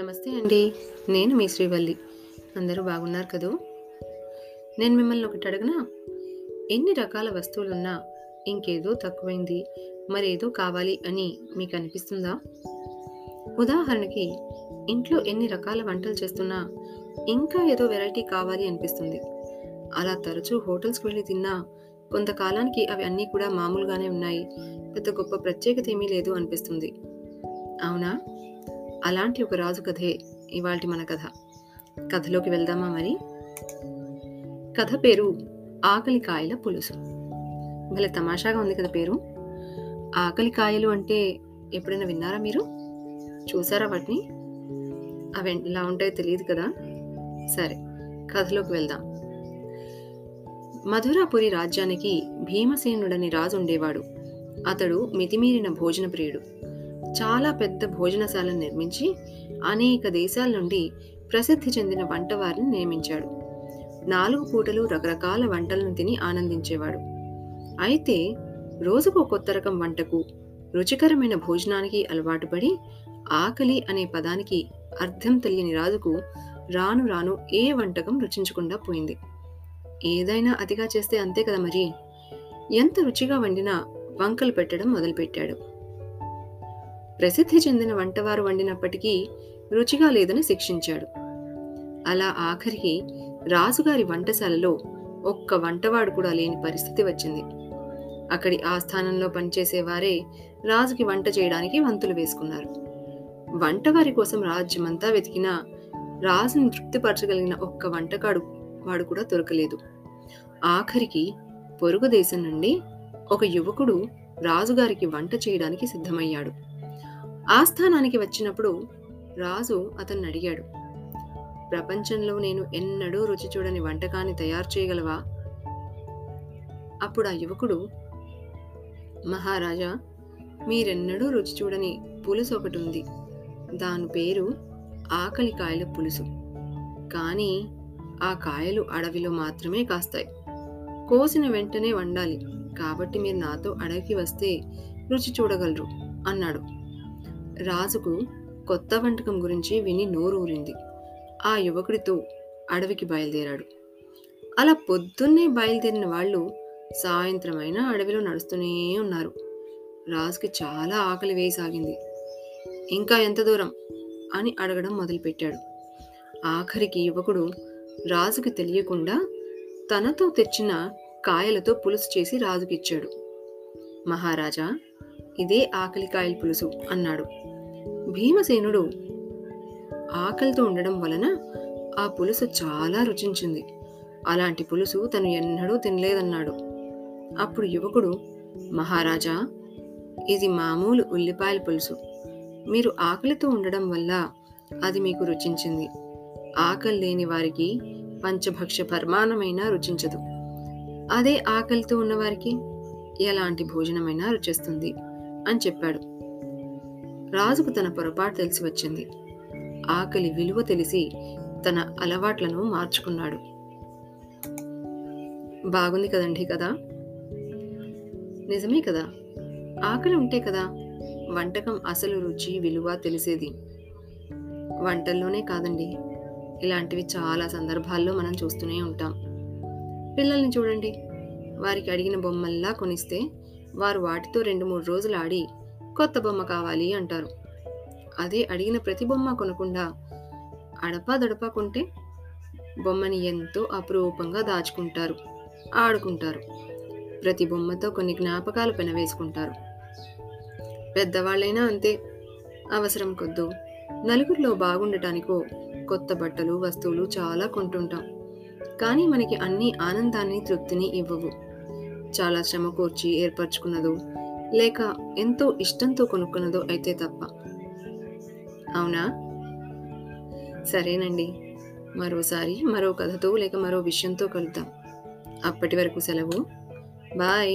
నమస్తే అండి, నేను మీ శ్రీవల్లి. అందరూ బాగున్నారు కదూ? నేను మిమ్మల్ని ఒకటి అడగనా? ఎన్ని రకాల వస్తువులున్నా ఇంకేదో తక్కువైంది, మరేదో కావాలి అని మీకు అనిపిస్తుందా? ఉదాహరణకి ఇంట్లో ఎన్ని రకాల వంటలు చేస్తున్నా ఇంకా ఏదో వెరైటీ కావాలి అనిపిస్తుంది. అలా తరచూ హోటల్స్కి వెళ్ళి తిన్నా కొంతకాలానికి అవి అన్నీ కూడా మామూలుగానే ఉన్నాయి, పెద్ద గొప్ప ప్రత్యేకత ఏమీ లేదు అనిపిస్తుంది. అవునా? అలాంటి ఒక రాజు కథే ఇవాల్టి మన కథ. కథలోకి వెళ్దామా మరి? కథ పేరు ఆకలి కాయల పులుసు. భలే తమాషాగా ఉంది కదా పేరు. ఆకలి కాయలు అంటే ఎప్పుడైనా విన్నారా మీరు? చూసారా వాటిని? అవి ఎలా ఉంటాయో తెలియదు కదా. సరే, కథలోకి వెళ్దాం. మధురాపురి రాజ్యానికి భీమసేనుడని రాజు ఉండేవాడు. అతడు మితిమీరిన భోజన ప్రియుడు. చాలా పెద్ద భోజనశాలను నిర్మించి అనేక దేశాల నుండి ప్రసిద్ధి చెందిన వంటవారిని నియమించాడు. 4 పూటలు రకరకాల వంటలను తిని ఆనందించేవాడు. అయితే రోజుకు కొత్త రకం వంటకు, రుచికరమైన భోజనానికి అలవాటు పడి ఆకలి అనే పదానికి అర్థం తెలియని రాజుకు రాను రాను ఏ వంటకం రుచించకుండా పోయింది. ఏదైనా అతిగా చేస్తే అంతే కదా మరి. ఎంత రుచిగా వండినా వంకలు పెట్టడం మొదలుపెట్టాడు. ప్రసిద్ధి చెందిన వంటవారు వండినప్పటికీ రుచిగా లేదని శిక్షించాడు. అలా ఆఖరికి రాజుగారి వంటశాలలో ఒక్క వంటవాడు కూడా లేని పరిస్థితి వచ్చింది. అక్కడి ఆస్థానంలో పనిచేసేవారే రాజుకి వంట చేయడానికి వంతులు వేసుకున్నారు. వంటవారి కోసం రాజ్యమంతా వెతికినా రాజుని తృప్తిపరచగలిగిన ఒక్క వంటవాడు కూడా దొరకలేదు. ఆఖరికి పొరుగు దేశం నుండి ఒక యువకుడు రాజుగారికి వంట చేయడానికి సిద్ధమయ్యాడు. ఆస్థానానికి వచ్చినప్పుడు రాజు అతన్ని అడిగాడు, "ప్రపంచంలో నేను ఎన్నడూ రుచి చూడని వంటకాన్ని తయారు చేయగలవా?" అప్పుడు ఆ యువకుడు, "మహారాజా, మీరెన్నడూ రుచి చూడని పులుసు ఒకటి ఉంది. దాని పేరు ఆకలి కాయల పులుసు. కానీ ఆ కాయలు అడవిలో మాత్రమే కాస్తాయి. కోసిన వెంటనే వండాలి. కాబట్టి మీరు నాతో అడవికి వస్తే రుచి చూడగలరు" అన్నాడు. రాజుకు కొత్త వంటకం గురించి విని నోరు ఊరింది. ఆ యువకుడితో అడవికి బయలుదేరాడు. అలా పొద్దున్నే బయలుదేరిన వాళ్ళు సాయంత్రమైనా అడవిలో నడుస్తూనే ఉన్నారు. రాజుకి చాలా ఆకలి వేయసాగింది. "ఇంకా ఎంత దూరం?" అని అడగడం మొదలుపెట్టాడు. ఆఖరికి యువకుడు రాజుకి తెలియకుండా తనతో తెచ్చిన కాయలతో పులుసు చేసి రాజుకి ఇచ్చాడు. "మహారాజా, ఇదే ఆకలి కాయల పులుసు" అన్నాడు. భీమసేనుడు ఆకలితో ఉండడం వలన ఆ పులుసు చాలా రుచించింది. అలాంటి పులుసు తను ఎన్నడూ తినలేదన్నాడు. అప్పుడు యువకుడు, "మహారాజా, ఇది మామూలు ఉల్లిపాయల పులుసు. మీరు ఆకలితో ఉండడం వల్ల అది మీకు రుచించింది. ఆకలి లేని వారికి పంచభక్ష పరమాన్నమైనా రుచించదు. అదే ఆకలితో ఉన్నవారికి ఎలాంటి భోజనమైనా రుచిస్తుంది" అని చెప్పాడు. రాజుకు తన పొరపాటు తెలిసి వచ్చింది. ఆకలి విలువ తెలిసి తన అలవాట్లను మార్చుకున్నాడు. బాగుంది కదండి కదా? నిజమే కదా. ఆకలి ఉంటే కదా వంటకం అసలు రుచి విలువ తెలిసేది. వంటల్లోనే కాదండి, ఇలాంటివి చాలా సందర్భాల్లో మనం చూస్తూనే ఉంటాం. పిల్లల్ని చూడండి. వారికి అడిగిన బొమ్మల్లా కొనిస్తే వారు వాటితో 2-3 రోజులు ఆడి కొత్త బొమ్మ కావాలి అంటారు. అదే అడిగిన ప్రతి బొమ్మ కొనకుండా అడపాదడపా కొంటే బొమ్మని ఎంతో అపురూపంగా దాచుకుంటారు, ఆడుకుంటారు. ప్రతి బొమ్మతో కొన్ని జ్ఞాపకాలు పెనవేసుకుంటారు. పెద్దవాళ్ళైనా అంతే. అవసరం కొద్దో, నలుగురిలో బాగుండటానికో కొత్త బట్టలు, వస్తువులు చాలా కొంటుంటాం. కానీ మనకి అన్ని ఆనందాన్ని, తృప్తిని ఇవ్వవు. చాలా శ్రమ కూర్చి ఏర్పరచుకున్నదో లేక ఎంతో ఇష్టంతో కొనుక్కున్నదో అయితే తప్ప. అవునా? సరేనండి, మరోసారి మరో కథతో లేక మరో విషయంతో కలుద్దాం. అప్పటి వరకు సెలవు. బాయ్.